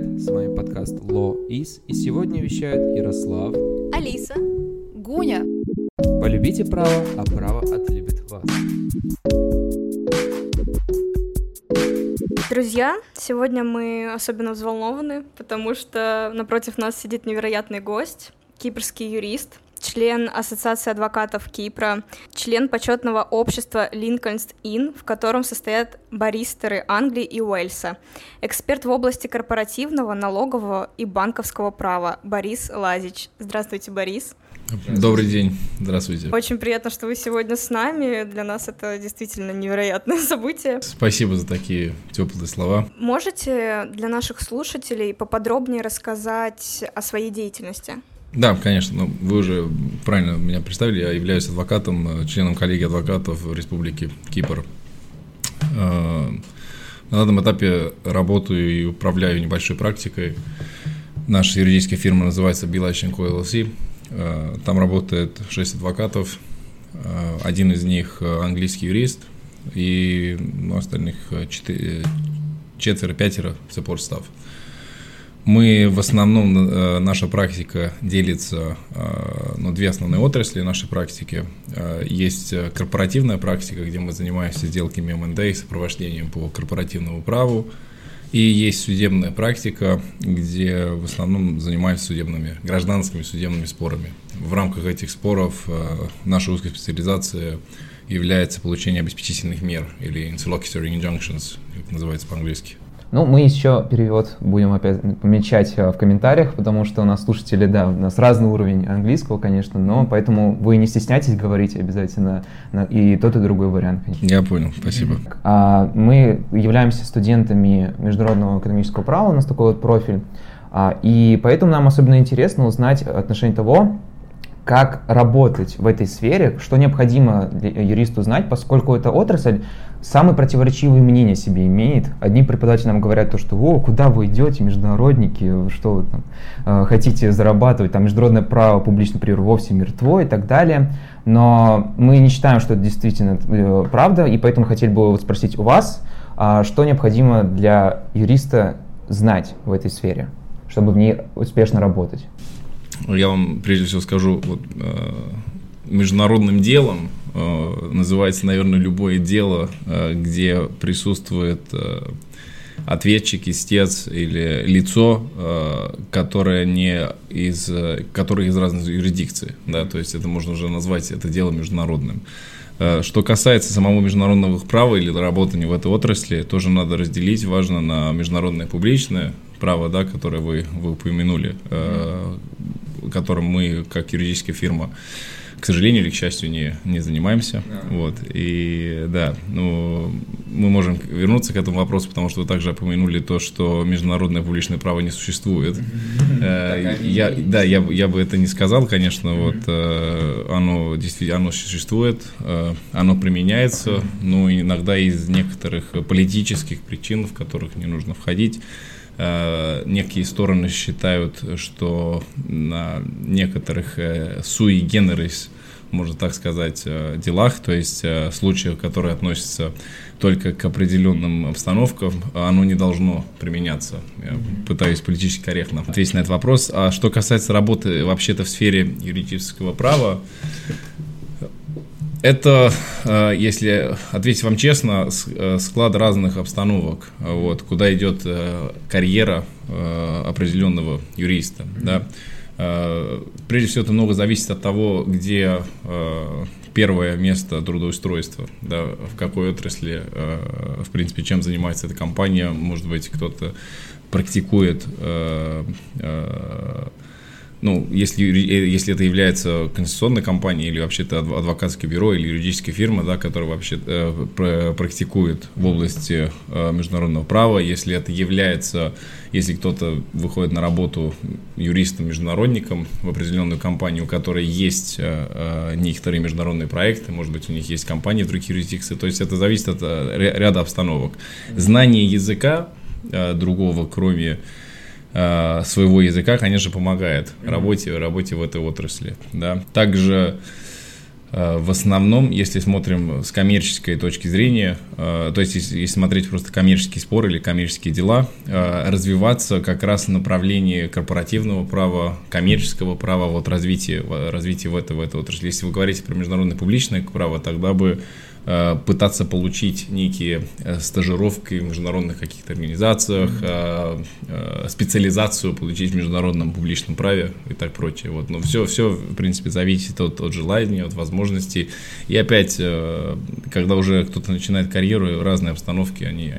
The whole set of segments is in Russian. привет! С вами подкаст Law Is, и сегодня вещают Ярослав, Алиса, Гуня. Полюбите право, а право отлюбит вас. Друзья, сегодня мы особенно взволнованы, потому что напротив нас сидит невероятный гость, кипрский юрист, член Ассоциации адвокатов Кипра, член почетного общества Lincoln's Inn, в котором состоят баристеры Англии и Уэльса, эксперт в области корпоративного, налогового и банковского права Борис Лазич. Здравствуйте, Борис. Добрый день. Здравствуйте. Очень приятно, что вы сегодня с нами. Для нас это действительно невероятное событие. Спасибо за такие теплые слова. Можете для наших слушателей поподробнее рассказать о своей деятельности? Да, конечно. Вы уже правильно меня представили. Я являюсь адвокатом, членом коллегии адвокатов Республики Кипр. На данном этапе работаю и управляю небольшой практикой. Наша юридическая фирма называется Билайченко LLC. Там работает 6 адвокатов. Один из них английский юрист, и остальных четверо-пятеро support staff. Мы в основном, наша практика делится на две основные отрасли нашей практики. Есть корпоративная практика, где мы занимаемся сделками M&A и сопровождением по корпоративному праву. И есть судебная практика, где в основном занимаемся судебными, гражданскими судебными спорами. В рамках этих споров наша узкая специализация является получение обеспечительных мер, или interlocutory injunctions, как называется по-английски. Ну, мы еще перевод будем опять помечать в комментариях, потому что у нас слушатели, да, у нас разный уровень английского, конечно, но поэтому вы не стесняйтесь говорить обязательно и тот, и другой вариант, конечно. Я понял, спасибо. Мы являемся студентами международного экономического права, у нас такой вот профиль, и поэтому нам особенно интересно узнать отношение того, как работать в этой сфере, что необходимо юристу знать, поскольку эта отрасль самые противоречивые мнения себе имеет. Одни преподаватели нам говорят то, что куда вы идете, международники, что вы там хотите зарабатывать, там международное право, публичный приор вовсе мертво и так далее. Но мы не считаем, что это действительно правда, и поэтому хотели бы вот спросить у вас, что необходимо для юриста знать в этой сфере, чтобы в ней успешно работать. Я вам прежде всего скажу, международным делом называется, наверное, любое дело, где присутствует ответчик, истец или лицо, которое из разных юрисдикций. Да, то есть это можно уже назвать это дело международным. Что касается самого международного права или работания в этой отрасли, тоже надо разделить, важно, на международное публичное право, да, которое вы упомянули, которым мы, как юридическая фирма, к сожалению или к счастью, не занимаемся. Yeah. Вот. И да, мы можем вернуться к этому вопросу, потому что вы также упомянули то, что международное публичное право не существует. Я бы это не сказал, конечно. Оно действительно существует, оно применяется, но иногда из некоторых политических причин, в которых не нужно входить, некие стороны считают, что на некоторых sui generis, можно так сказать, делах, то есть случаев, которые относятся только к определенным обстановкам, оно не должно применяться. Я пытаюсь политически корректно ответить на этот вопрос. А что касается работы вообще-то в сфере юридического права, это, если ответить вам честно, склад разных обстановок, вот, куда идет карьера определенного юриста. Да. Прежде всего, это много зависит от того, где первое место трудоустройства, да, в какой отрасли, в принципе, чем занимается эта компания. Может быть, кто-то практикует... если это является консультационной компанией или вообще-то адвокатское бюро или юридическая фирма, да, которая вообще практикует в области международного права, если кто-то выходит на работу юристом-международником в определенную компанию, у которой есть некоторые международные проекты, может быть, у них есть компании в других юрисдикциях, то есть это зависит от ряда обстановок. Знание языка другого, кроме своего языка, конечно, помогает работе в этой отрасли. Да. Также в основном, если смотрим с коммерческой точки зрения, то есть если смотреть просто коммерческие споры или коммерческие дела, развиваться как раз в направлении корпоративного права, коммерческого права, вот развития в этой отрасли. Если вы говорите про международное публичное право, тогда бы пытаться получить некие стажировки в международных каких-то организациях, специализацию получить в международном публичном праве и так прочее. Вот. Но все, в принципе, зависит от желания, от возможностей. И опять, когда уже кто-то начинает карьеру, разные обстановки, они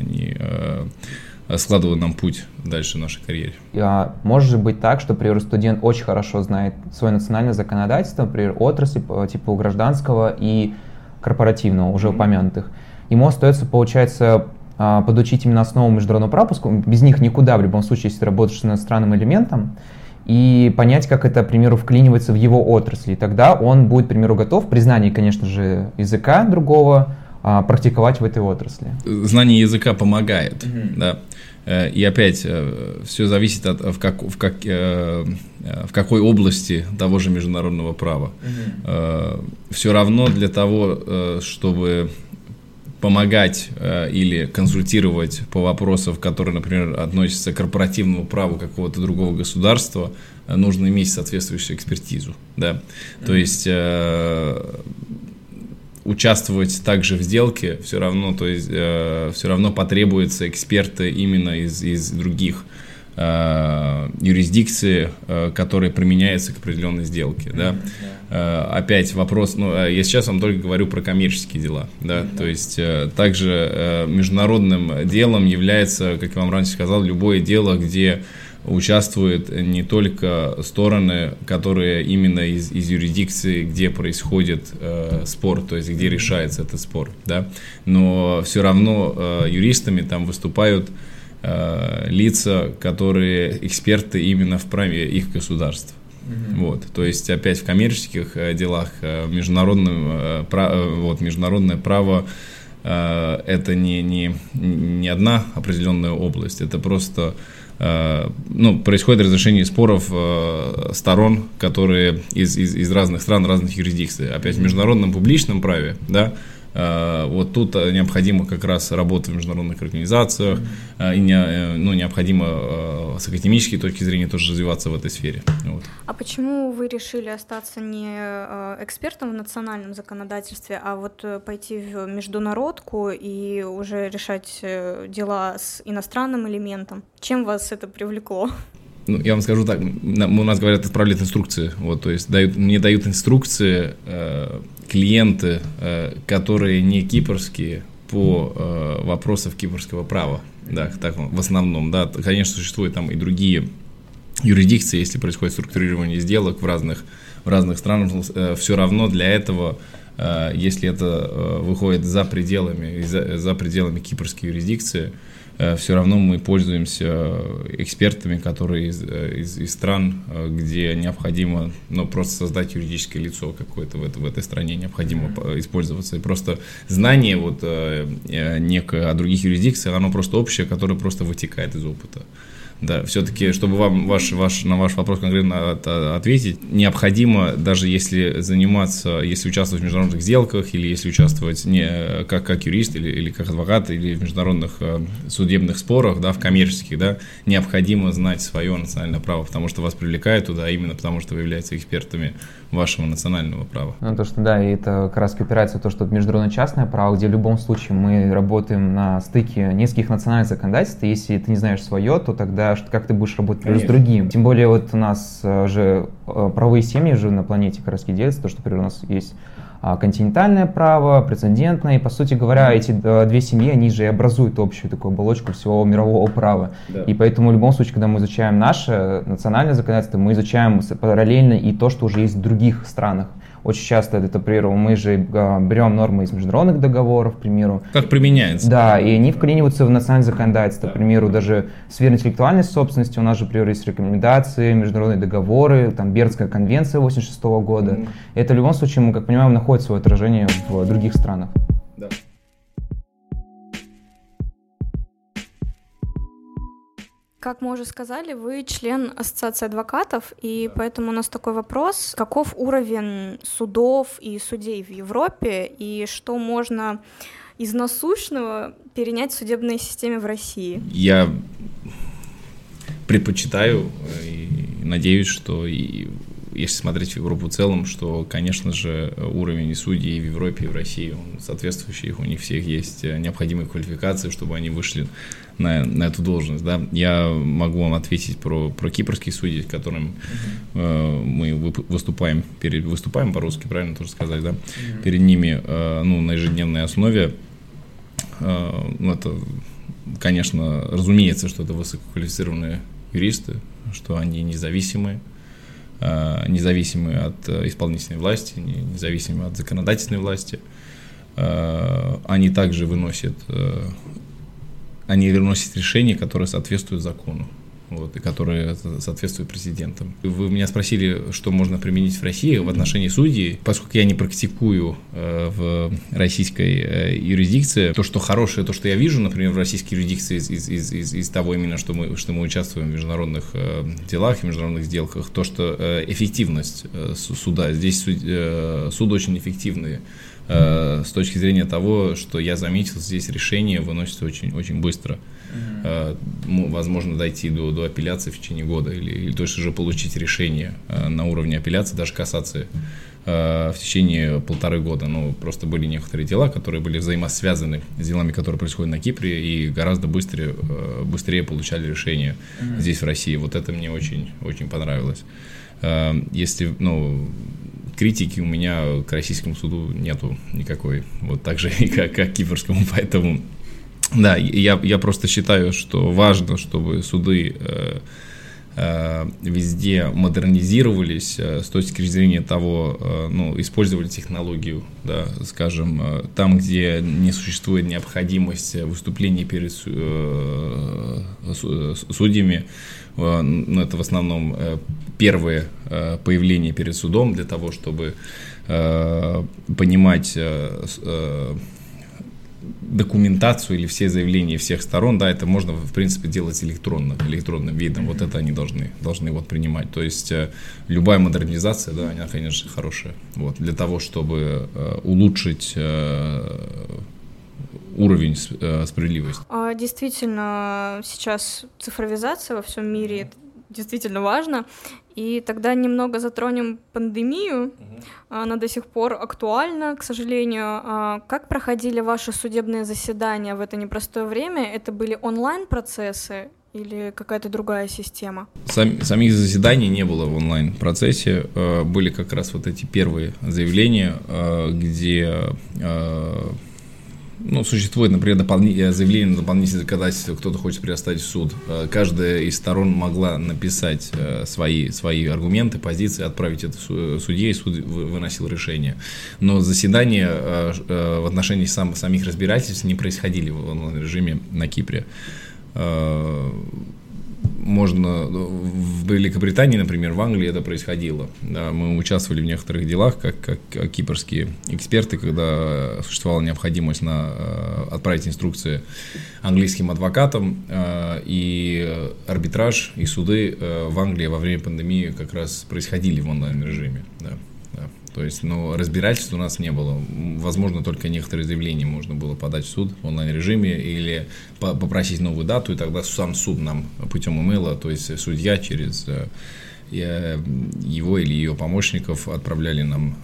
складывают нам путь дальше в нашей карьере. Может же быть так, что, например, студент очень хорошо знает свое национальное законодательство, например, отрасли типа гражданского и корпоративного, уже упомянутых, ему остается, получается, подучить именно основу международного права, без них никуда, в любом случае, если ты работаешь с иностранным элементом, и понять, как это, к примеру, вклинивается в его отрасли. И тогда он будет, к примеру, готов, при знании, конечно же, языка другого, практиковать в этой отрасли. Знание языка помогает, да. И опять, все зависит от в какой области того же международного права. Все равно для того, чтобы помогать или консультировать по вопросам, которые, например, относятся к корпоративному праву какого-то другого государства, нужно иметь соответствующую экспертизу. Да? То есть участвовать также в сделке все равно потребуются эксперты именно из других юрисдикций, которые применяются к определенной сделке. Да? Опять вопрос, я сейчас вам только говорю про коммерческие дела, да? То есть также международным делом является, как я вам раньше сказал, любое дело, где участвуют не только стороны, которые именно из юрисдикции, где происходит спор, то есть где решается этот спор, да? Но все равно юристами там выступают лица, которые эксперты именно в праве их государств. Вот. То есть опять в коммерческих делах международное право — это не одна определенная область, это просто происходит разрешение споров сторон, которые из разных стран, разных юрисдикций. Опять в международном публичном праве, да, вот тут необходима как раз работа в международных организациях, и необходимо с академической точки зрения тоже развиваться в этой сфере. Вот. А почему вы решили остаться не экспертом в национальном законодательстве, а вот пойти в международку и уже решать дела с иностранным элементом? Чем вас это привлекло? Я вам скажу так, у нас, говорят, отправляют инструкции, вот, то есть мне дают инструкции клиенты, которые не кипрские, по вопросам кипрского права, да, так в основном, да, конечно, существуют там и другие юрисдикции, если происходит структурирование сделок в разных странах, все равно для этого, если это выходит за пределами кипрской юрисдикции, все равно мы пользуемся экспертами, которые из стран, где необходимо просто создать юридическое лицо какое-то в этой стране, необходимо использоваться. И просто знание некое о других юрисдикциях, оно просто общее, которое просто вытекает из опыта. Да, все-таки, чтобы вам на ваш вопрос конкретно ответить, необходимо, даже если участвовать в международных сделках, или если участвовать не как юрист, или как адвокат, или в международных судебных спорах, да, в коммерческих, да, необходимо знать свое национальное право, потому что вас привлекают туда именно потому, что вы являетесь экспертами вашего национального права. И это как раз опирается на то, что это международно-частное право, где в любом случае мы работаем на стыке нескольких национальных законодательств, и если ты не знаешь свое, то тогда как ты будешь работать с другим. Тем более у нас же правовые семьи же на планете как раз делятся, то, что, например, у нас есть континентальное право, прецедентное, и, по сути говоря, эти две семьи, они же и образуют общую такую оболочку всего мирового права. Да. И поэтому в любом случае, когда мы изучаем наше национальное законодательство, мы изучаем параллельно и то, что уже есть в других странах. Очень часто это, например, мы же берем нормы из международных договоров, к примеру. Как применяется. Да, и они вклиниваются в национальное законодательство. Да. К примеру, даже в сфере интеллектуальной собственности у нас же, например, есть рекомендации, международные договоры, там Бернская конвенция 1986 года. Это в любом случае, мы, как понимаем, находит свое отражение в других странах. Да. Как мы уже сказали, вы член Ассоциации адвокатов, и поэтому у нас такой вопрос. Каков уровень судов и судей в Европе, и что можно из насущного перенять в судебной системе в России? Я предпочитаю и надеюсь, что, и, если смотреть в Европу в целом, что, конечно же, уровень и судей в Европе, и в России, он соответствующий, у них всех есть необходимые квалификации, чтобы они вышли на эту должность. Да? Я могу вам ответить про кипрские судьи, с которыми мы выступаем по-русски, правильно тоже сказать, да? Перед ними на ежедневной основе. Это, конечно, разумеется, что это высококвалифицированные юристы, что они независимы от исполнительной власти, независимы от законодательной власти. Они также выносят решения, которые соответствуют закону, и которые соответствуют президентам. Вы меня спросили, что можно применить в России в отношении судей. Поскольку я не практикую в российской юрисдикции, то, что хорошее, то, что я вижу, например, в российской юрисдикции из того именно, что мы участвуем в международных делах и международных сделках, то, что эффективность суда. Здесь суд очень эффективный. С точки зрения того, что я заметил, здесь решение выносится очень быстро. Возможно, дойти до апелляции в течение года или точно же получить решение на уровне апелляции, даже кассации, в течение 1,5 года. Просто были некоторые дела, которые были взаимосвязаны с делами, которые происходят на Кипре, и гораздо быстрее получали решение здесь, в России. Вот это мне очень понравилось. Если, критики у меня к российскому суду нету никакой, вот так же и как к кипрскому, поэтому да, я просто считаю, что важно, чтобы суды везде модернизировались с точки зрения того, использовали технологию, да, скажем, там, где не существует необходимость выступлений перед судьями, это в основном первые появления перед судом для того, чтобы понимать документацию или все заявления всех сторон, да, это можно, в принципе, делать электронным видом, вот это они должны вот принимать, то есть любая модернизация, да, она, конечно, хорошая, вот, для того, чтобы улучшить уровень справедливости. Действительно, сейчас цифровизация во всем мире, это действительно важно, и тогда немного затронем пандемию, она до сих пор актуальна, к сожалению. Как проходили ваши судебные заседания в это непростое время? Это были онлайн-процессы или какая-то другая система? Самих заседаний не было в онлайн-процессе, были как раз вот эти первые заявления, где... существует, например, заявление на дополнительное законодательство, кто-то хочет предоставить в суд. Каждая из сторон могла написать свои аргументы, позиции, отправить это в судье, и суд выносил решение. Но заседания в отношении самих разбирательств не происходили в онлайн-режиме на Кипре. Можно в Великобритании, например, в Англии это происходило. Да, мы участвовали в некоторых делах, как кипрские эксперты, когда существовала необходимость отправить инструкции английским адвокатам, и арбитраж, и суды в Англии во время пандемии как раз происходили в онлайн-режиме. Да, да. То есть, разбирательств у нас не было. Возможно, только некоторые заявления можно было подать в суд в онлайн-режиме или попросить новую дату, и тогда сам суд нам путем имейла, то есть судья через его или ее помощников отправляли нам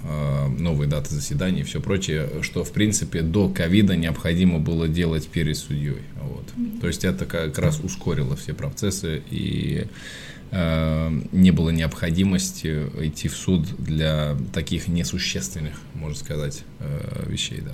новые даты заседаний и все прочее, что, в принципе, до ковида необходимо было делать перед судьей. Вот. То есть, это как раз ускорило все процессы, и не было необходимости идти в суд для таких несущественных, можно сказать, вещей. Да.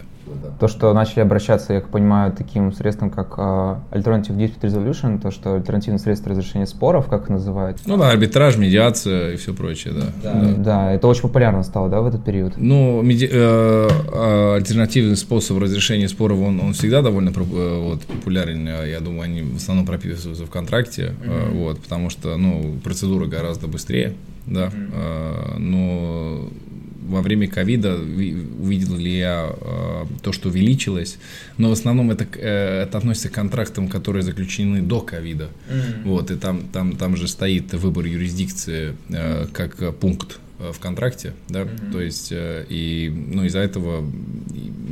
То, что начали обращаться, я понимаю, таким средством, как Alternative Dispute Resolution, то, что альтернативное средство разрешения споров, как их называют. Арбитраж, медиация и все прочее, да. Да, это очень популярно стало, да, в этот период? Альтернативный способ разрешения споров, он всегда довольно популярен, я думаю, они в основном прописываются в контракте, потому что процедура гораздо быстрее, да, но во время ковида увидел ли я то, что увеличилось, но в основном это относится к контрактам, которые заключены до ковида. Mm-hmm. Вот, и там же стоит выбор юрисдикции как пункт в контракте, да, mm-hmm. то есть, из-за этого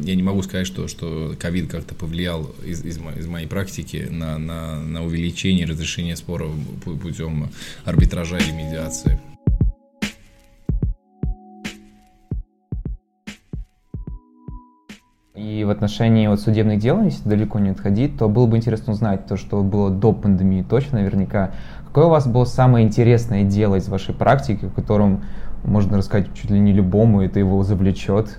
я не могу сказать, что ковид как-то повлиял из моей практики на увеличение разрешения споров путем арбитража или медиации. И в отношении судебных дел, если далеко не отходить, то было бы интересно узнать то, что было до пандемии точно, наверняка. Какое у вас было самое интересное дело из вашей практики, в котором можно рассказать чуть ли не любому, это его завлечет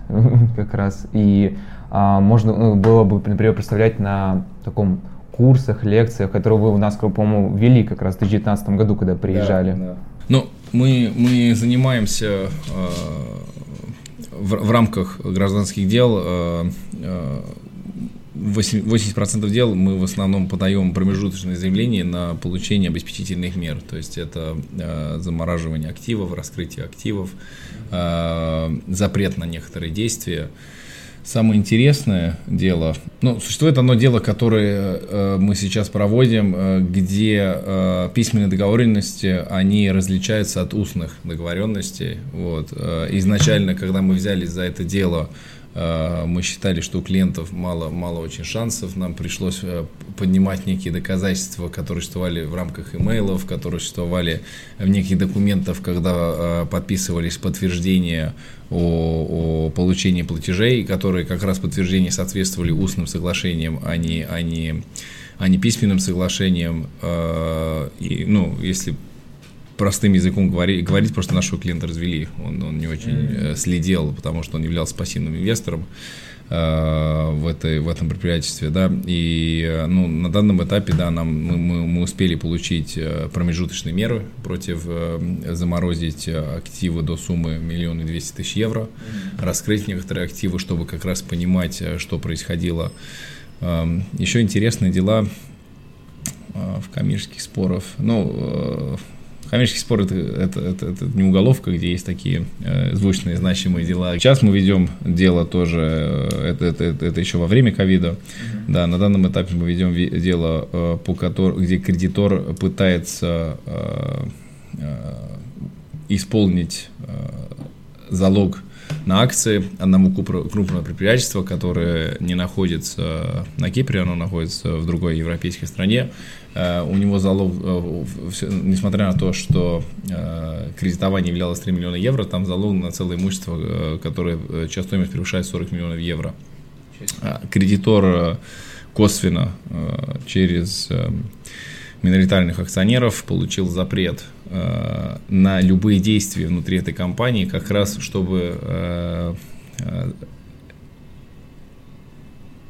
как раз. И можно было бы, например, представлять на таком курсах, лекциях, которые вы у нас, по-моему, вели как раз в 2019 году, когда приезжали. Да, да. Ну, мы занимаемся в рамках гражданских дел 80% дел мы в основном подаем промежуточные заявления на получение обеспечительных мер, то есть это замораживание активов, раскрытие активов, запрет на некоторые действия. Самое интересное дело, существует одно дело, которое мы сейчас проводим, где письменные договоренности, они различаются от устных договоренностей. Вот. Изначально, когда мы взялись за это дело, мы считали, что у клиентов мало очень шансов. Нам пришлось поднимать некие доказательства, которые существовали в рамках имейлов, которые существовали в неких документах, когда подписывались подтверждения о получении платежей, которые как раз подтверждения соответствовали устным соглашениям, а не письменным соглашениям. Если простым языком говорить, просто нашего клиента развели. Он не очень следил, потому что он являлся пассивным инвестором в этом предприятии. Да. И на данном этапе мы успели получить промежуточные меры против, заморозить активы до суммы 1 200 000 евро, раскрыть некоторые активы, чтобы как раз понимать, что происходило. Еще интересные дела в коммерческих спорах. Коммерческий спор – это не уголовка, где есть такие звучные, значимые дела. Сейчас мы ведем дело тоже, это еще во время ковида. Mm-hmm. Да, на данном этапе мы ведем дело, где кредитор пытается исполнить залог на акции одному крупного предприятия, которое не находится на Кипре, оно находится в другой европейской стране. У него залог, несмотря на то, что кредитование являлось 3 миллиона евро, там залог на целое имущество, которое стоимость превышает 40 миллионов евро. Кредитор косвенно через миноритарных акционеров получил запрет на любые действия внутри этой компании, как раз чтобы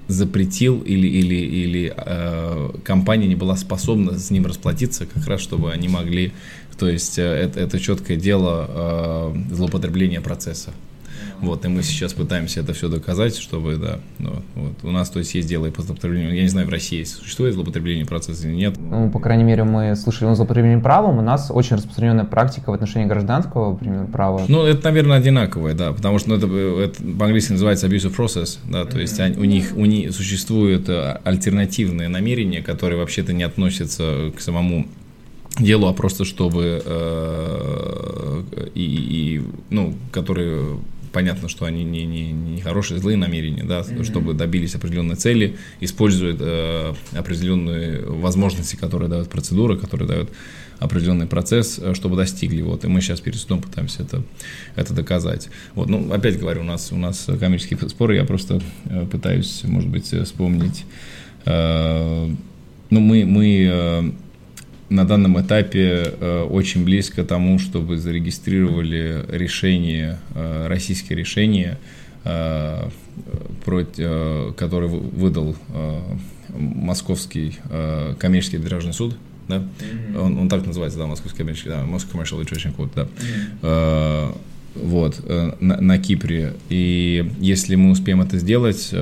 запретил или компания не была способна с ним расплатиться, как раз чтобы они могли, то есть это четкое дело злоупотребления процесса. Вот, и мы сейчас пытаемся это все доказать, чтобы, у нас, есть дело и по злоупотреблению, я не знаю, в России существует злоупотребление процесса или нет. По крайней мере, мы слышали о злоупотреблении правом, у нас очень распространенная практика в отношении гражданского, например, права. Это, наверное, одинаковое, да, потому что это по-английски называется abusive process, да, то есть у них существуют альтернативные намерения, которые вообще-то не относятся к самому делу, а просто чтобы, которые... Понятно, что они не хорошие, злые намерения, да, mm-hmm. чтобы добились определенной цели, используют определенные возможности, которые дают процедуры, которые дают определенный процесс, чтобы достигли. Вот. И мы сейчас перед судом пытаемся это доказать. Вот. Опять говорю, у нас коммерческие споры, я просто пытаюсь, может быть, вспомнить. Мы на данном этапе очень близко к тому, чтобы зарегистрировали российские решения, которые выдал Московский коммерческий гражданский суд. Да? Mm-hmm. Он так называется, да, Московский коммерческий, да, Moscow Commercial Litigation Court, да. Mm-hmm. На Кипре. И если мы успеем это сделать,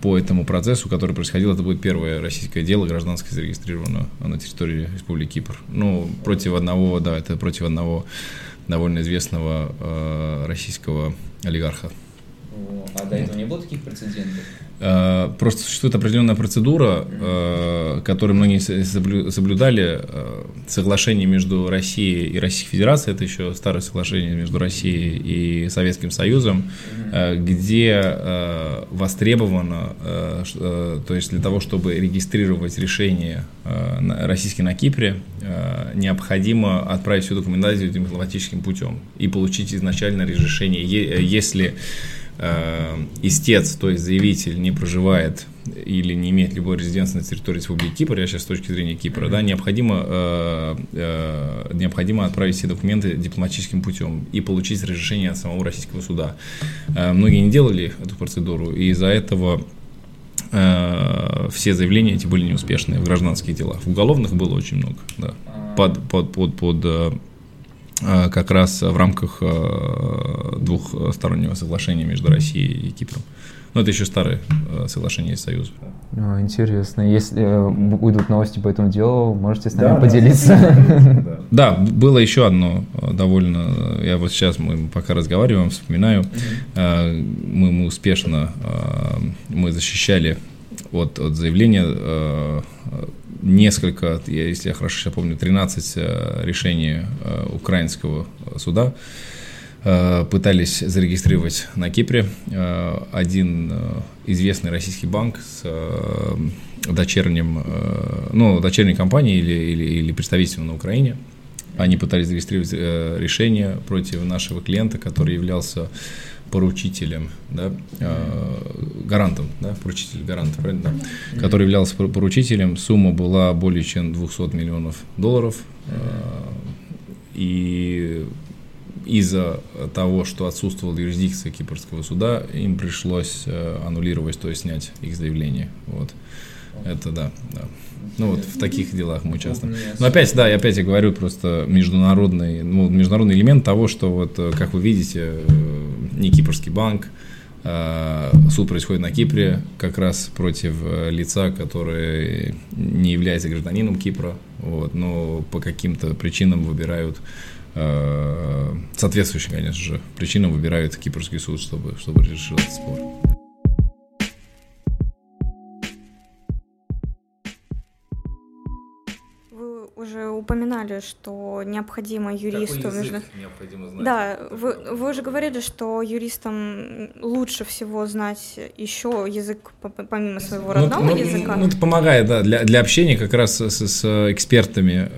по этому процессу, который происходил. Это будет первое российское дело гражданское зарегистрировано на территории Республики Кипр. Ну, против одного довольно известного российского олигарха. А до этого не было таких прецедентов? Просто существует определенная процедура, которую многие соблюдали. Соглашение между Россией и Российской Федерацией, это еще старое соглашение между Россией и Советским Союзом, где востребовано, то есть для того, чтобы регистрировать решение российское на Кипре, необходимо отправить всю документацию дипломатическим путем и получить изначально решение, если истец, то есть заявитель, не проживает или не имеет любой резиденции на территории Республики Кипр, я сейчас с точки зрения Кипра, да, необходимо отправить все документы дипломатическим путем и получить разрешение от самого российского суда. Многие не делали эту процедуру, и из-за этого все заявления эти были неуспешные в гражданских делах. В уголовных было очень много, да, под как раз в рамках двухстороннего соглашения между Россией и Кипром. Но это еще старое соглашение из Союза. Интересно. Если уйдут новости по этому делу, можете с нами поделиться. Да, было еще одно довольно... Я вот сейчас, мы пока разговариваем, вспоминаю. Мы успешно защищали от заявления... Несколько, если я хорошо сейчас помню, 13 решений украинского суда пытались зарегистрировать на Кипре. Один известный российский банк с дочерней компанией или представителем на Украине, они пытались зарегистрировать решение против нашего клиента, который являлся поручителем, да, гарантом, да, поручитель гаранта, правильно, да, который являлся поручителем, сумма была более чем $200 миллионов, и из-за того, что отсутствовала юрисдикция кипрского суда, им пришлось аннулировать, то есть снять их заявление, вот. Это да. Ну вот в таких делах мы участвуем. Но опять я говорю, просто международный элемент того, что вот, как вы видите, не кипрский банк, суд происходит на Кипре, как раз против лица, который не является гражданином Кипра, вот, но по каким-то причинам выбирают, соответствующим, конечно же, причинам выбирают кипрский суд, чтобы решил этот спор. Упоминали, что необходимо юристу... Какой язык необходимо знать? Да, вы уже говорили, что юристам лучше всего знать еще язык помимо своего родного языка. Ну, это помогает, да, для общения как раз с экспертами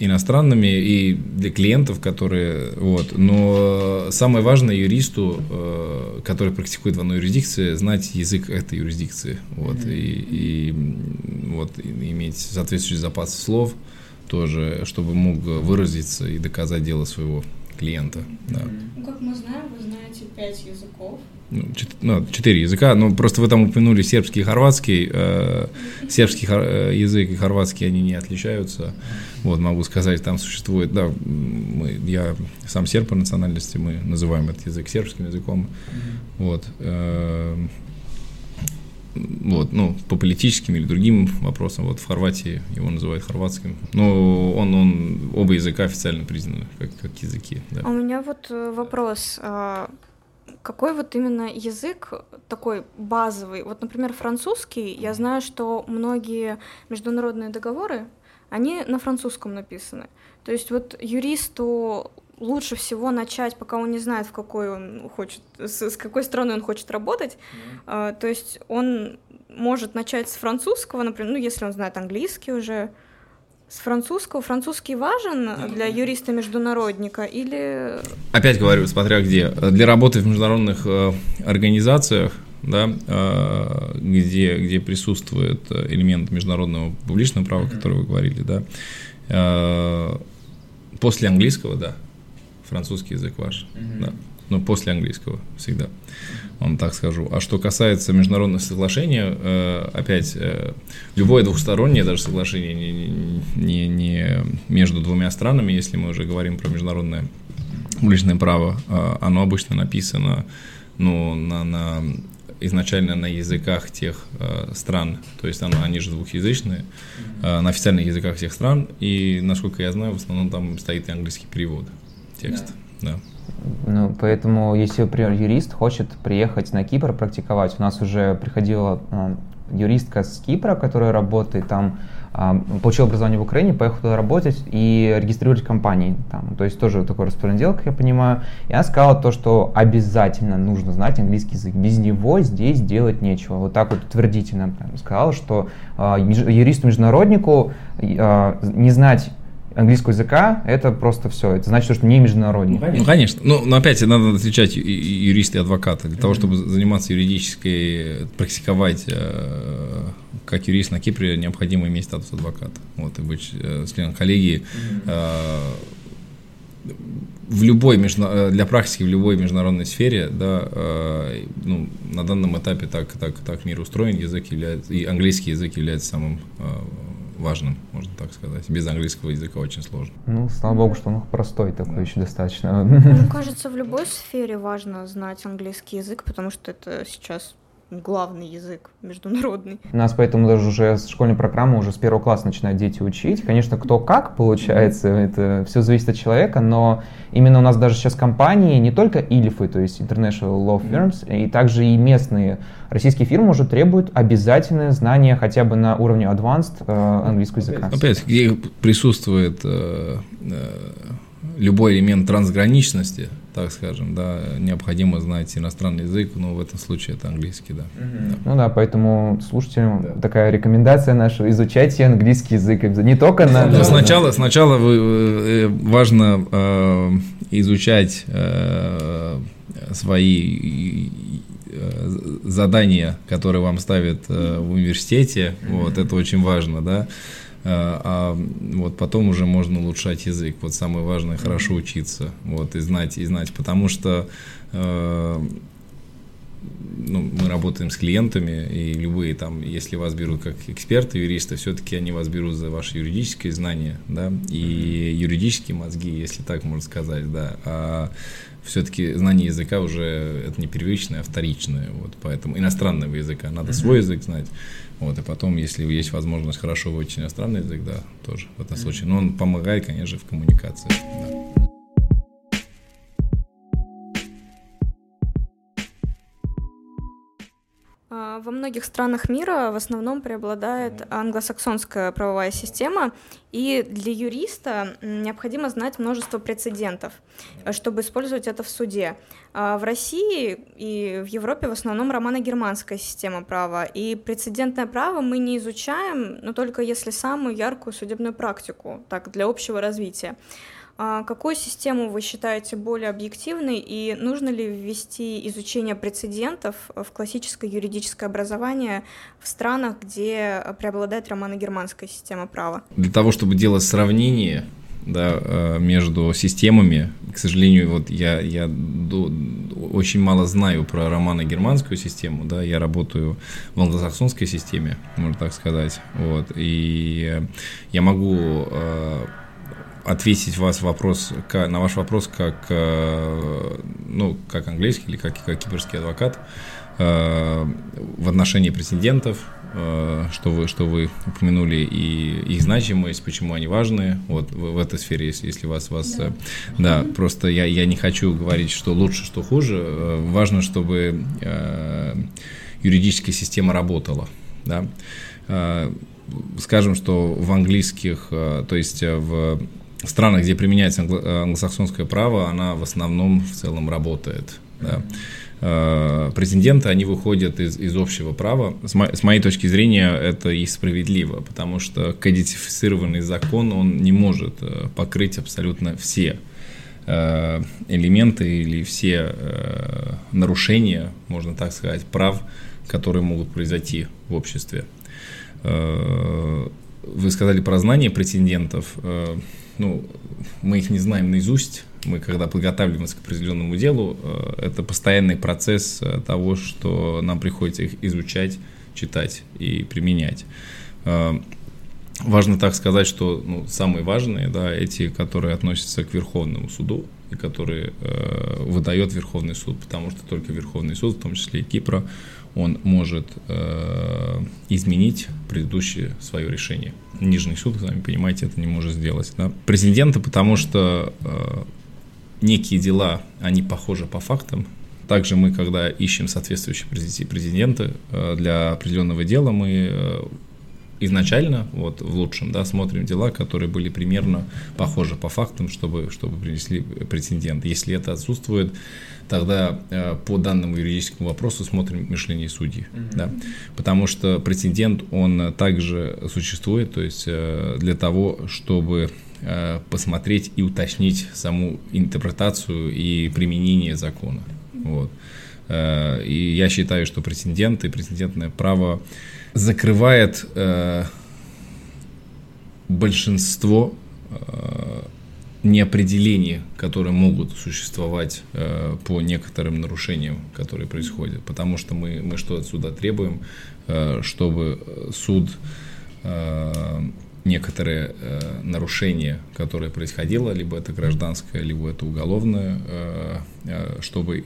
иностранными и для клиентов, которые... Вот. Но самое важное юристу, который практикует в одной юрисдикции, знать язык этой юрисдикции. Вот, и иметь соответствующий запас слов, тоже, чтобы мог выразиться и доказать дело своего клиента. Да. Ну, как мы знаем, вы знаете 5 языков. 4 языка, но просто вы там упомянули сербский и хорватский. Сербский язык и хорватский, они не отличаются. Вот, могу сказать, там существует... Да, я сам серб по национальности, мы называем этот язык сербским языком. Вот. Вот, по политическим или другим вопросам, вот в Хорватии его называют хорватским, но он оба языка официально признаны как языки. Да. А у меня вот вопрос, какой вот именно язык такой базовый? Вот, например, французский, я знаю, что многие международные договоры, они на французском написаны, то есть вот юристу... Лучше всего начать, пока он не знает, в какой он хочет, с какой страной он хочет работать. То есть он может начать с французского, например, если он знает английский уже. С французского. Французский важен для юриста-международника или... Опять говорю, смотря где. Для работы в международных организациях, да, где присутствует элемент международного публичного права, о котором вы говорили, да, после английского, да. Французский язык ваш, да. Но после английского всегда, вам так скажу. А что касается международных соглашений, опять, любое двухстороннее даже соглашение не между двумя странами, если мы уже говорим про международное публичное право, оно обычно написано на изначально на языках тех стран, то есть они же двухязычные, на официальных языках всех стран, и, насколько я знаю, в основном там стоит и английский перевод текста. Да. Ну, поэтому, если, например, юрист хочет приехать на Кипр практиковать, у нас уже приходила юристка с Кипра, которая работает там, получила образование в Украине, поехала туда работать и регистрировать компании там, то есть тоже такой распространенный дел, как я понимаю, и она сказала то, что обязательно нужно знать английский язык, без него здесь делать нечего, вот так вот утвердительно прям сказала, что юристу-международнику не знать английского языка — это просто все. Это значит, что не международный. Ну, конечно. Но опять надо отличать юриста и адвоката. Для того, чтобы заниматься юридической, практиковать как юрист на Кипре, необходимо иметь статус адвоката. Вот, и быть членом коллегии. Для практики в любой международной сфере, да, ну, на данном этапе так мир устроен, язык является, и английский язык является самым важным, можно так сказать. Без английского языка очень сложно. Ну, слава богу, что он простой такой, да, еще достаточно. Мне кажется, в любой сфере важно знать английский язык, потому что это сейчас главный язык международный. У нас поэтому даже уже с школьной программы уже с первого класса начинают дети учить. Конечно, кто как получается, это все зависит от человека, но именно у нас даже сейчас компании, не только ИЛФы, то есть International Law Firms, и также и местные российские фирмы уже требуют обязательное знание хотя бы на уровне advanced английского языка. Опять, где присутствует любой элемент трансграничности, так скажем, да, необходимо знать иностранный язык, но в этом случае это английский, да. Да. Ну да, поэтому слушателям такая рекомендация наша, изучайте английский язык, не только на... Да. Сначала важно изучать свои задания, которые вам ставят в университете, вот, это очень важно, да. А вот потом уже можно улучшать язык. Вот самое важное — хорошо учиться, вот, и знать, потому что мы работаем с клиентами, и любые там, если вас берут как эксперты, юристы, все-таки они вас берут за ваши юридические знания, да, и юридические мозги, если так можно сказать, да, а все-таки знание языка уже это не первичное, а вторичное, вот, поэтому иностранного языка, надо свой язык знать, вот, и потом, если есть возможность хорошо выучить иностранный язык, да, тоже в этом случае, но он помогает, конечно, в коммуникации, да. Во многих странах мира в основном преобладает англосаксонская правовая система, и для юриста необходимо знать множество прецедентов, чтобы использовать это в суде. В России и в Европе в основном романо-германская система права, и прецедентное право мы не изучаем, но только если самую яркую судебную практику, так, для общего развития. Какую систему вы считаете более объективной, и нужно ли ввести изучение прецедентов в классическое юридическое образование в странах, где преобладает романо-германская система права? Для того, чтобы делать сравнение, да, между системами, к сожалению, вот я очень мало знаю про романо-германскую систему, да, я работаю в англосаксонской системе, можно так сказать, вот, и я могу ответить на ваш вопрос как, ну, как английский или как кипрский адвокат в отношении прецедентов, что вы упомянули, и их значимость, почему они важны, вот в этой сфере, если вас да, просто я не хочу говорить, что лучше, что хуже, важно, чтобы юридическая система работала, да. Скажем, что в английских, то есть в странах, где применяется англосаксонское право, она в основном в целом работает. Да. Прецеденты, они выходят из общего права. С моей точки зрения, это и справедливо, потому что кодифицированный закон, он не может покрыть абсолютно все элементы или все нарушения, можно так сказать, прав, которые могут произойти в обществе. Вы сказали про знание прецедентов, ну, мы их не знаем наизусть, мы когда подготавливаемся к определенному делу, это постоянный процесс того, что нам приходится их изучать, читать и применять. Важно так сказать, что самые важные, эти, которые относятся к Верховному суду, и которые выдает Верховный суд, потому что только Верховный суд, в том числе и Кипра, он может изменить предыдущее свое решение. Нижний суд, сами понимаете, это не может сделать. Президента, потому что некие дела, они похожи по фактам. Также мы, когда ищем соответствующие президенты для определенного дела, мы изначально, в лучшем, смотрим дела, которые были примерно похожи по фактам, чтобы принесли прецедент. Если это отсутствует, тогда по данному юридическому вопросу смотрим мышление судьи, потому что прецедент, он также существует, то есть для того, чтобы посмотреть и уточнить саму интерпретацию и применение закона. И я считаю, что прецедент и прецедентное право закрывает большинство неопределений, которые могут существовать по некоторым нарушениям, которые происходят. Потому что мы что отсюда требуем, чтобы суд некоторые нарушения, которые происходило, либо это гражданское, либо это уголовное, чтобы,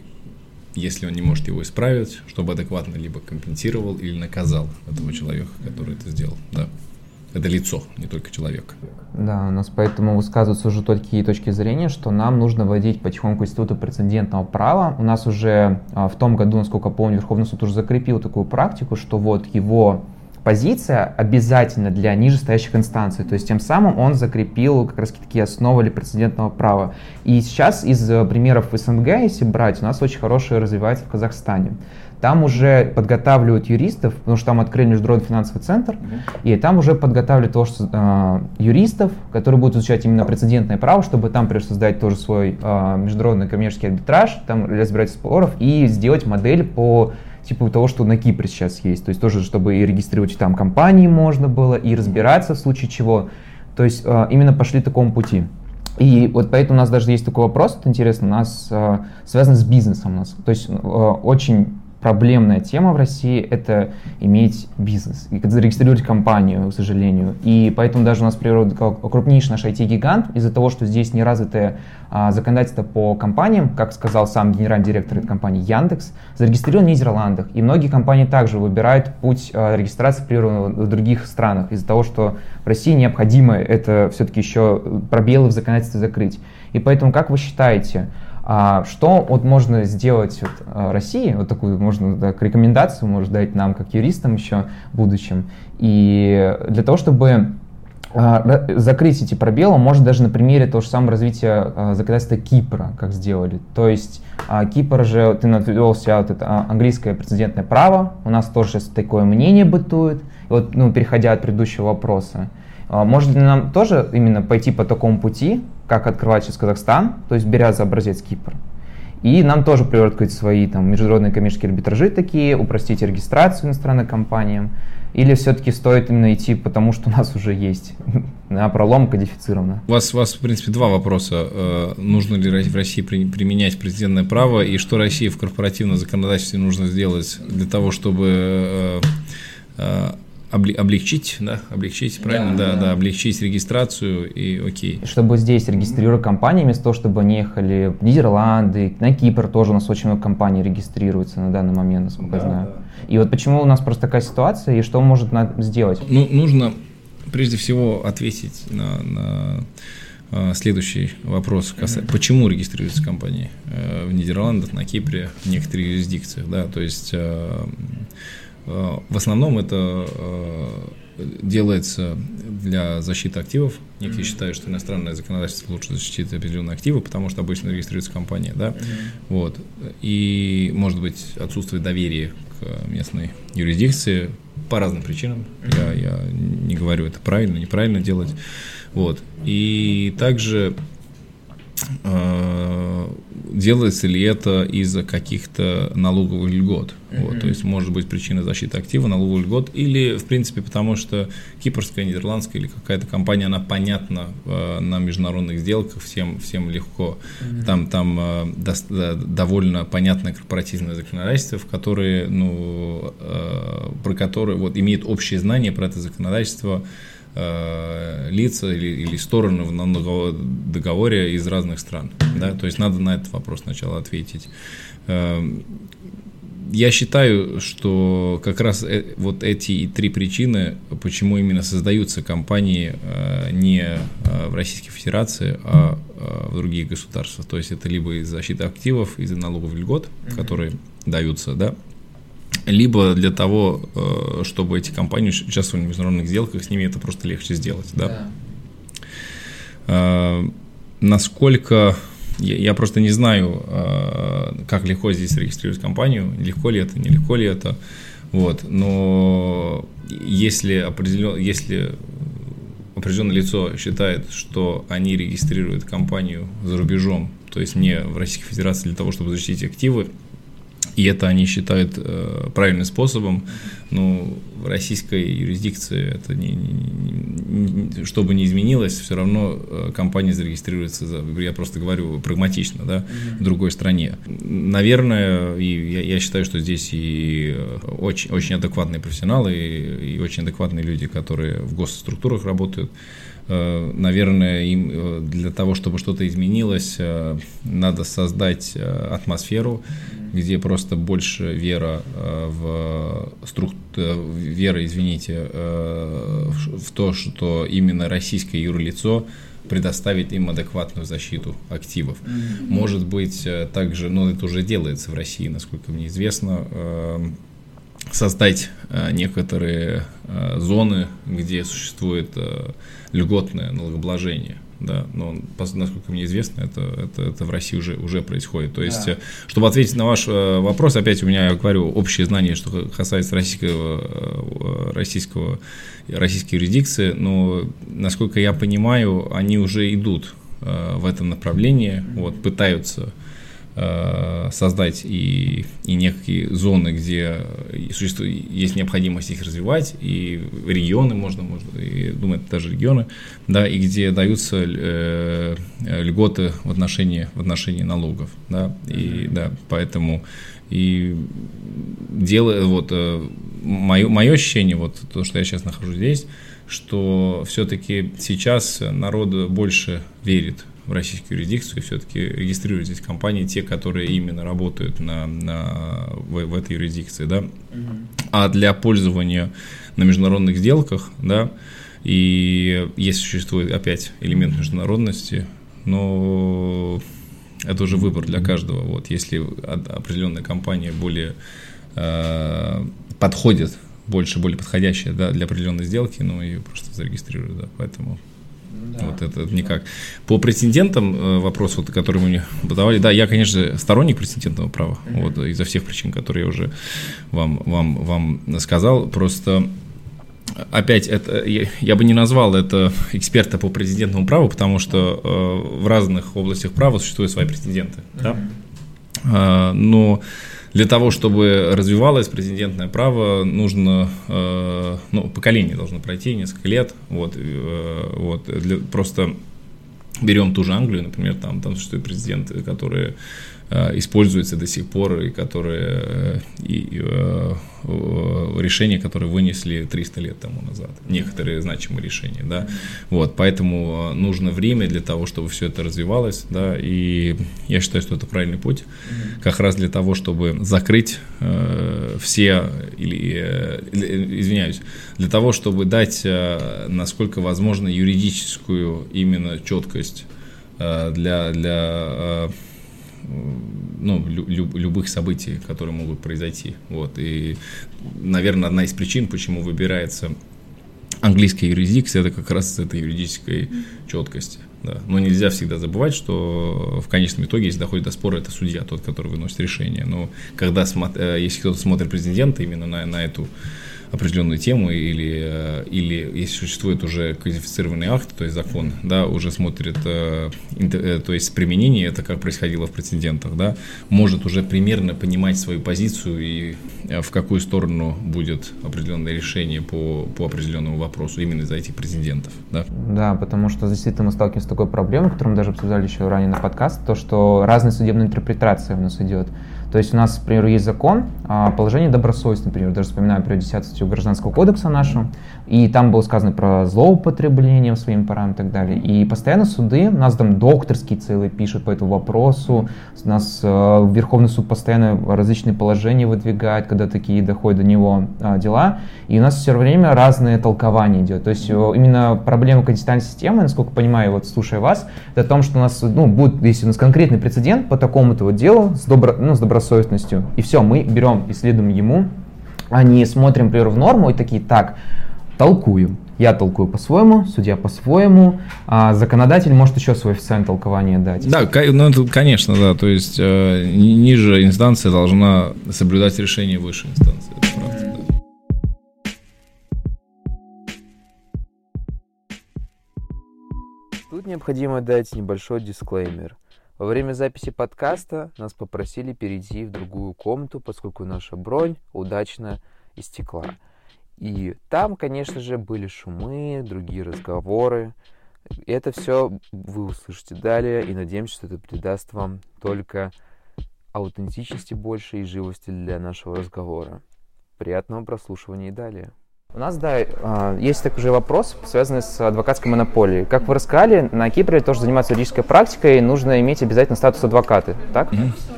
если он не может его исправить, чтобы адекватно либо компенсировал или наказал этого человека, который это сделал. Да. Это лицо, не только человек. Да, у нас поэтому высказываются уже такие точки зрения, что нам нужно вводить потихоньку институты прецедентного права. У нас уже в том году, насколько помню, Верховный суд уже закрепил такую практику, что его позиция обязательно для нижестоящих инстанций, то есть тем самым он закрепил как раз такие основы для прецедентного права. И сейчас из примеров СНГ, если брать, у нас очень хорошее развивается в Казахстане. Там уже подготавливают юристов, потому что там открыли международный финансовый центр, и там уже подготавливают юристов, которые будут изучать именно прецедентное право, чтобы там создать тоже свой международный коммерческий арбитраж, там разбирать споров и сделать модель по типа того, что на Кипре сейчас есть. То есть тоже, чтобы и регистрировать там компании можно было, и разбираться в случае чего. То есть именно пошли такому пути. И поэтому у нас даже есть такой вопрос, это интересно, у нас связан с бизнесом. То есть очень проблемная тема в России – это иметь бизнес, и зарегистрировать компанию, к сожалению. И поэтому даже у нас, например, крупнейший наш IT-гигант, из-за того, что здесь не развитое законодательство по компаниям, как сказал сам генеральный директор этой компании Яндекс, зарегистрирован в Нидерландах. И многие компании также выбирают путь регистрации в других странах, из-за того, что в России необходимо это все-таки еще пробелы в законодательстве закрыть. И поэтому, как вы считаете, что можно сделать России, такую можно рекомендацию может дать нам, как юристам еще в будущем, и для того, чтобы закрыть эти пробелы, может даже на примере того же самого развития законодательства Кипра, как сделали. То есть Кипр же, ты навел себя английское прецедентное право, у нас тоже такое мнение бытует, переходя от предыдущего вопроса. Может ли нам тоже именно пойти по такому пути, как открывать сейчас Казахстан, то есть беря за образец Кипр, и нам тоже приводят свои международные коммерческие арбитражи такие, упростить регистрацию иностранных компаниям, или все-таки стоит именно идти потому, что у нас уже есть на пролом кодифицировано? У вас, в принципе, два вопроса. Нужно ли в России применять прецедентное право, и что России в корпоративном законодательстве нужно сделать для того, чтобы облегчить, правильно? Облегчить регистрацию и окей. Чтобы здесь регистрировать компании, вместо того, чтобы они ехали в Нидерланды, на Кипр тоже у нас очень много компаний регистрируется на данный момент, насколько я знаю. И почему у нас просто такая ситуация, и что может нам сделать? Нужно прежде всего ответить на следующий вопрос. Почему регистрируются компании в Нидерландах, на Кипре, в некоторых юрисдикциях, то есть в основном это делается для защиты активов. Некие считают, что иностранное законодательство лучше защитит определенные активы, потому что обычно регистрируется компания. И, может быть, отсутствие доверия к местной юрисдикции по разным причинам. Я не говорю, это правильно, неправильно делать. И также делается ли это из-за каких-то налоговых льгот. То есть, может быть, причина защиты актива, налоговых льгот, или, в принципе, потому что кипрская, нидерландская или какая-то компания, она понятна на международных сделках, всем легко. Там довольно понятное корпоративное законодательство, про которое имеет общее знание про это законодательство лица или стороны в договоре из разных стран. Да? То есть надо на этот вопрос сначала ответить. Я считаю, что как раз вот эти три причины, почему именно создаются компании не в Российской Федерации, а в других государствах. То есть это либо из-за защиты активов, из-за налогов и льгот, которые даются, да, либо для того, чтобы эти компании участвовали в международных сделках, с ними это просто легче сделать. Да? Да. Насколько... Я просто не знаю, как легко здесь регистрировать компанию, легко ли это, нелегко ли это. Вот. Но если определенное лицо считает, что они регистрируют компанию за рубежом, то есть не в Российской Федерации для того, чтобы защитить активы, и это они считают правильным способом, но в российской юрисдикции это что бы ни изменилось, все равно компания зарегистрируется, я просто говорю прагматично, да, в другой стране. Наверное, и я считаю, что здесь и очень, очень адекватные профессионалы, и очень адекватные люди, которые в госструктурах работают. Наверное, им для того, чтобы что-то изменилось, надо создать атмосферу, где просто больше вера в то, что именно российское юрлицо предоставить им адекватную защиту активов. Может быть, также, но это уже делается в России, насколько мне известно, создать некоторые зоны, где существует льготное налогообложение. Да, но, насколько мне известно, это в России уже происходит. То есть, да. Чтобы ответить на ваш вопрос, опять у меня, я говорю, общие знания, что касается российской юрисдикции, но, насколько я понимаю, они уже идут в этом направлении, вот, пытаются создать и некие зоны, где есть необходимость их развивать, и регионы можно и, думаю, это даже регионы, да, и где даются льготы в отношении налогов, да, и да, поэтому и дело, вот мое ощущение, вот то, что я сейчас нахожусь здесь, что все-таки сейчас народ больше верит в российскую юрисдикцию, и все-таки регистрируют здесь компании, те, которые именно работают в этой юрисдикции, да. А для пользования на международных сделках, да, и если существует опять элемент международности, но это уже выбор для каждого. Вот, если определенная компания более подходит, более подходящая, да, для определенной сделки, но ее просто зарегистрируют, да, поэтому... Да, вот это никак. По претендентам вопрос, вот, который мы мне подавали. Да, я, конечно, сторонник претендентного права, вот, из-за всех причин, которые я уже вам сказал. Просто опять это, я бы не назвал это эксперта по претендентному праву, потому что в разных областях права существуют свои претенденты. Да? Но для того, чтобы развивалось претендентное право, нужно, поколение должно пройти, несколько лет. Просто берем ту же Англию, например, там существуют претенденты, которые используются до сих пор, и которые решения, которые вынесли 300 лет тому назад, некоторые значимые решения, да, вот, поэтому нужно время для того, чтобы все это развивалось, да, и я считаю, что это правильный путь, как раз для того, чтобы закрыть для того, чтобы дать, насколько возможно, юридическую именно четкость для любых событий, которые могут произойти. Вот. И, наверное, одна из причин, почему выбирается английская юрисдикция, это как раз с этой юридической четкости. Да. Но нельзя всегда забывать, что в конечном итоге, если доходит до спора, это судья, тот, который выносит решение. Но когда если кто-то смотрит президента именно на эту определенную тему, или если существует уже кодифицированный акт, то есть закон, да, уже смотрит, то есть применение, это как происходило в прецедентах, да, может уже примерно понимать свою позицию и в какую сторону будет определенное решение по определенному вопросу именно из-за этих прецедентов, да. Да, потому что действительно мы сталкиваемся с такой проблемой, которую мы даже обсуждали еще ранее на подкаст, то, что разная судебная интерпретация у нас идет. То есть у нас, например, есть закон, положение добросовестности, например, даже вспоминаю про 10-ю статью Гражданского кодекса нашу, и там было сказано про злоупотребление своими правами и так далее. И постоянно суды, у нас там докторские целые пишут по этому вопросу, у нас Верховный суд постоянно различные положения выдвигает, когда такие доходят до него дела, и у нас все время разные толкования идет. То есть именно проблема континентальной системы, насколько понимаю, вот слушая вас, это о том, что у нас, ну, будет, если у нас конкретный прецедент по такому-то вот делу с добросовестностью, и все, мы берем и следуем ему, а не смотрим, например, в норму и такие, так, толкуем. Я толкую по-своему, судья по-своему, а законодатель может еще свое официальное толкование дать. Да, ну, конечно, да, то есть ниже инстанция должна соблюдать решение высшей инстанции. Тут необходимо дать небольшой дисклеймер. Во время записи подкаста нас попросили перейти в другую комнату, поскольку наша бронь удачно истекла. И там, конечно же, были шумы, другие разговоры. Это все вы услышите далее, и надеемся, что это придаст вам только аутентичности больше и живости для нашего разговора. Приятного прослушивания и далее. У нас, да, есть также вопрос, связанный с адвокатской монополией. Как вы рассказали, на Кипре тоже заниматься юридической практикой, нужно иметь обязательно статус адвоката, так?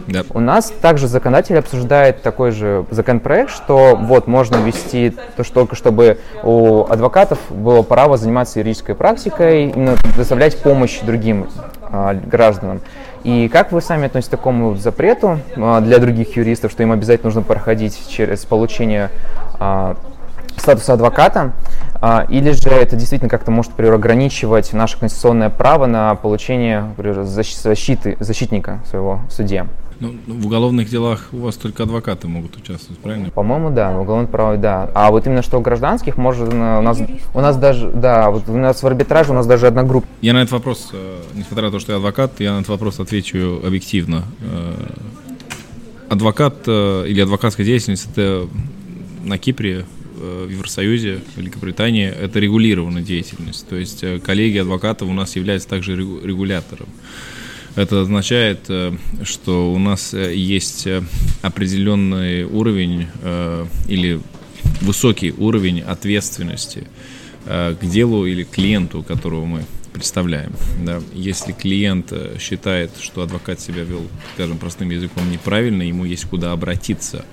Да. У нас также законодатель обсуждает такой же законопроект, что вот можно ввести то, что только чтобы у адвокатов было право заниматься юридической практикой, доставлять помощь другим гражданам. И как вы сами относитесь к такому запрету для других юристов, что им обязательно нужно проходить через получение статуса адвоката, или же это действительно как-то может, например, ограничивать наше конституционное право на получение, например, защиты защитника своего в суде? Ну, в уголовных делах у вас только адвокаты могут участвовать, правильно? По-моему, да, в уголовном праве, да. А вот именно что у гражданских можно, у нас даже, да, вот у нас в арбитраже у нас даже одна группа. Я на этот вопрос, несмотря на то, что я адвокат, я на этот вопрос отвечу объективно. Адвокат или адвокатская деятельность – это на Кипре, в Евросоюзе, в Великобритании это регулированная деятельность. То есть коллеги адвокатов у нас являются также регулятором. Это означает, что у нас есть определенный уровень или высокий уровень ответственности к делу или клиенту, которого мы представляем. Да. Если клиент считает, что адвокат себя вел, скажем, простым языком неправильно, ему есть куда обратиться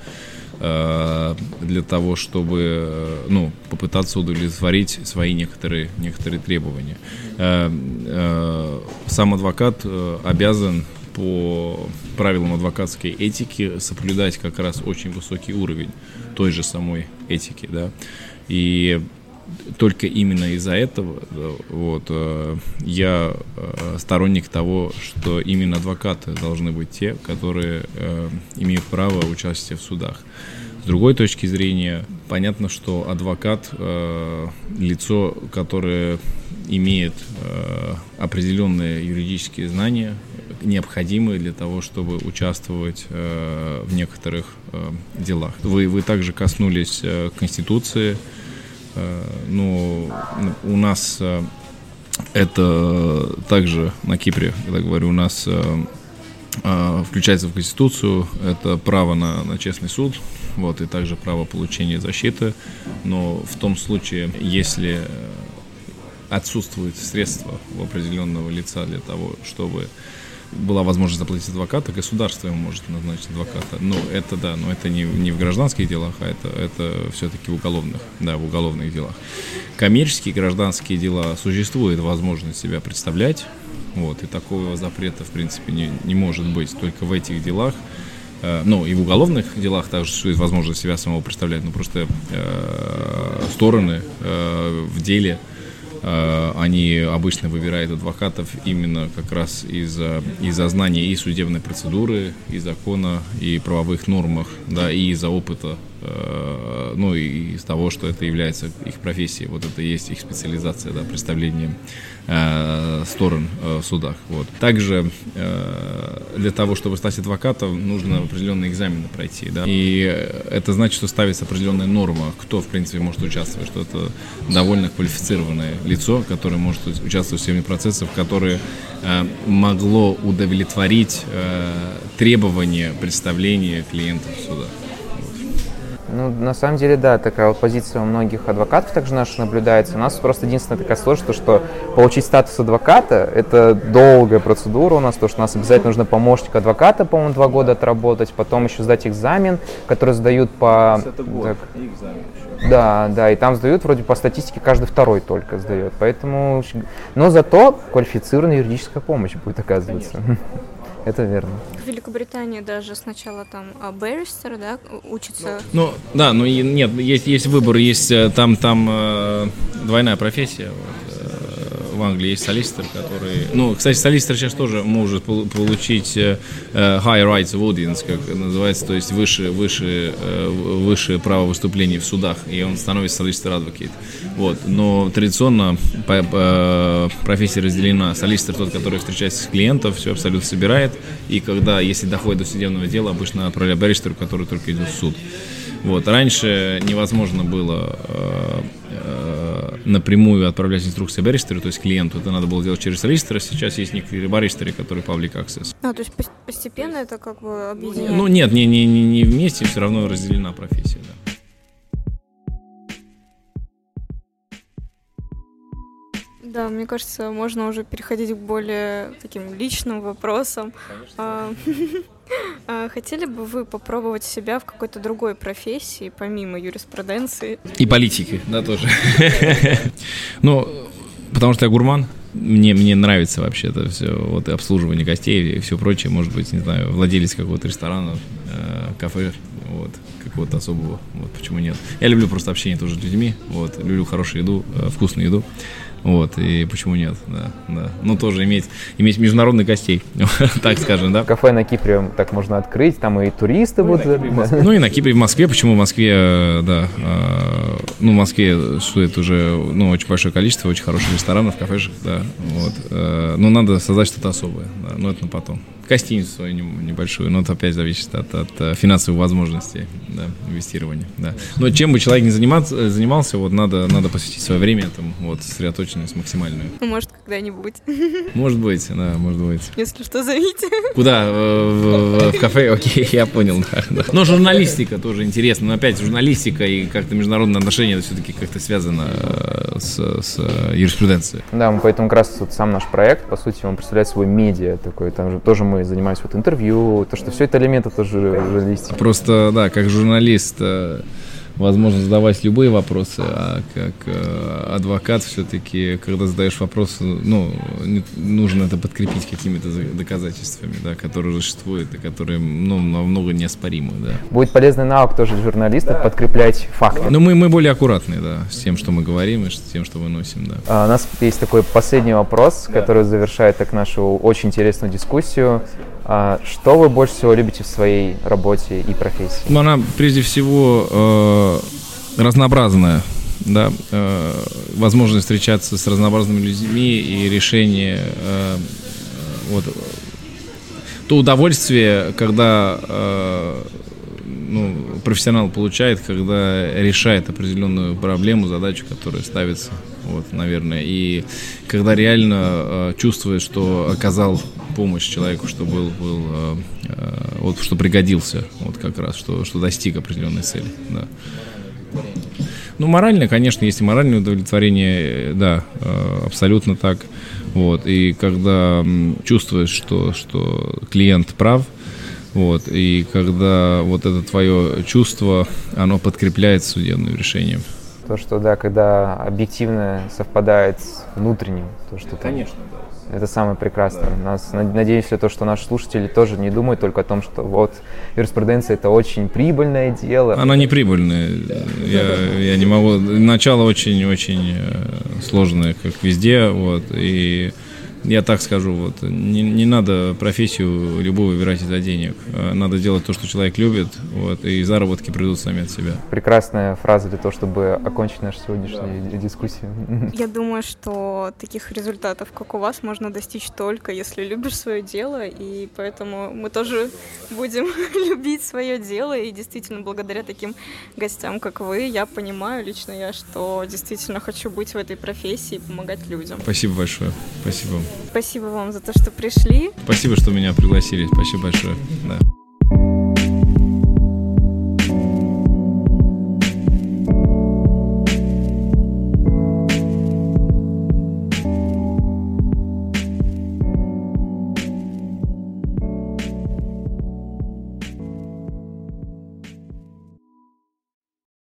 для того, чтобы, ну, попытаться удовлетворить свои некоторые требования. Сам адвокат обязан по правилам адвокатской этики соблюдать как раз очень высокий уровень той же самой этики, да, и только именно из-за этого вот, я сторонник того, что именно адвокаты должны быть те, которые имеют право участия в судах. С другой точки зрения, понятно, что адвокат – лицо, которое имеет определенные юридические знания, необходимые для того, чтобы участвовать в некоторых делах. Вы также коснулись Конституции. Ну, у нас это также на Кипре, когда говорю, у нас включается в Конституцию, это право на честный суд, вот, и также право получения защиты, но в том случае, если отсутствует средства у определенного лица для того, чтобы была возможность заплатить адвоката, государство ему может назначить адвоката. Но это, да, но это не в гражданских делах, а это все-таки в уголовных делах. Коммерческие гражданские дела существует возможность себя представлять, вот, и такого запрета, в принципе, не может быть. Только в этих делах, ну, и в уголовных делах также существует возможность себя самого представлять, но просто стороны в деле, они обычно выбирают адвокатов именно как раз из-за знания и судебной процедуры, и закона, и правовых нормах, да, и из-за опыта ну и из того, что это является их профессией, вот это и есть их специализация, да, представление сторон в судах. Вот. Также для того, чтобы стать адвокатом, нужно определенные экзамены пройти, да, и это значит, что ставится определенная норма, кто, в принципе, может участвовать, что это довольно квалифицированное лицо, которое может участвовать в системе процессов, которое могло удовлетворить требования представления клиентов в судах. Ну, на самом деле, да, такая вот позиция у многих адвокатов также наша наблюдается. У нас просто единственная такая сложность, что получить статус адвоката – это долгая процедура у нас, потому что у нас обязательно нужно помощник адвоката, по-моему, 2 года отработать, потом еще сдать экзамен, который сдают по… Это год, и экзамен еще. Да, да, и там сдают, вроде по статистике, каждый второй только сдает, поэтому… Но зато квалифицированная юридическая помощь будет оказываться. Конечно. Это верно. В Великобритании даже сначала там баристер, да, учится. Ну, да, но нет, есть выбор, есть там двойная профессия. В Англии есть солистер, который… Ну, кстати, солистер сейчас тоже может получить high rights of audience, как называется, то есть выше право выступлений в судах, и он становится солистер-адвокейт. Вот. Но традиционно профессия разделена. Солистер тот, который встречается с клиентом, все абсолютно собирает, и когда, если доходит до судебного дела, обычно отправляют баристеру, который только идет в суд. Вот. Раньше невозможно было напрямую отправлять инструкции баристеру, то есть клиенту. Это надо было делать через солистера. Сейчас есть некоторые баристеры, которые public access. То есть постепенно это как бы объединяется? Ну нет, не вместе, все равно разделена профессия, да. Да, мне кажется, можно уже переходить к более таким личным вопросам. Хотели бы вы попробовать себя в какой-то другой профессии, помимо юриспруденции? И политики, да, тоже. Ну, потому что я гурман. Мне нравится вообще это все, вот, обслуживание гостей и все прочее. Может быть, не знаю, владелец какого-то ресторана, кафе, вот, какого-то особого, вот, почему нет. Я люблю просто общение тоже с людьми, вот, люблю хорошую еду, вкусную еду. Вот, и почему нет, да. Ну, тоже иметь международных гостей, так скажем, да. Кафе на Кипре так можно открыть, там и туристы будут. Ну, и на Кипре, в Москве, почему в Москве, да. Ну, в Москве стоит уже, ну, очень большое количество очень хороших ресторанов, кафешек, да, вот. Но надо создать что-то особое, да, но это на потом. Гостиницу свою небольшую, но это опять зависит от финансовых возможностей, да, инвестирования, да. Но чем бы человек ни занимался, вот, надо посвятить свое время этому, вот, сосредоточенность максимальную. Может, когда-нибудь. Может быть, да, может быть. Если что, зовите. Куда? В кафе? Окей, я понял, да. Но журналистика тоже интересна, но опять журналистика и как-то международные отношения, это все-таки как-то связано с юриспруденцией. Да, поэтому как раз вот сам наш проект, по сути, он представляет собой медиа такое, там же тоже мы занимаемся вот интервью, то, что все это элементы тоже журналистики. Просто, да, как журналист возможно задавать любые вопросы, а как адвокат все-таки, когда задаешь вопросы, ну, нужно это подкрепить какими-то доказательствами, да, которые существуют и которые, ну, намного неоспоримы, да. Будет полезный навык тоже журналистов, да, подкреплять факты. Но мы более аккуратны, да, с тем, что мы говорим и с тем, что выносим, да. У нас есть такой последний вопрос, который завершает так нашу очень интересную дискуссию. Что вы больше всего любите в своей работе и профессии? Ну, она, прежде всего, разнообразная, да, возможность встречаться с разнообразными людьми и решение, вот, то удовольствие, когда, ну, профессионал получает, когда решает определенную проблему, задачу, которая ставится, вот, наверное, и когда реально чувствует, что оказал помощь человеку, что был вот, что пригодился, вот как раз, что достиг определенной цели, да. Ну, морально, конечно, есть и моральное удовлетворение, да, абсолютно так, вот, и когда чувствуешь, что клиент прав, вот, и когда вот это твое чувство, оно подкрепляется судебным решением. То, что, да, когда объективное совпадает с внутренним, то, что… Конечно, да. Это самое прекрасное. Да. Нас, надеюсь, то, что наши слушатели тоже не думают только о том, что вот юриспруденция – это очень прибыльное дело. Она не прибыльная. Да. Я не могу. Начало очень-очень сложное, как везде. Вот. И Я так скажу, вот, не надо профессию любую выбирать из-за денег. Надо делать то, что человек любит, вот, и заработки придут сами от себя. Прекрасная фраза для того, чтобы окончить нашу сегодняшнюю дискуссию. Я думаю, что таких результатов, как у вас, можно достичь только, если любишь свое дело, и поэтому мы тоже будем любить свое дело, и действительно, благодаря таким гостям, как вы, я понимаю лично я, что действительно хочу быть в этой профессии и помогать людям. Спасибо большое. Спасибо. Спасибо вам за то, что пришли. Спасибо, что меня пригласили. Спасибо большое. Да.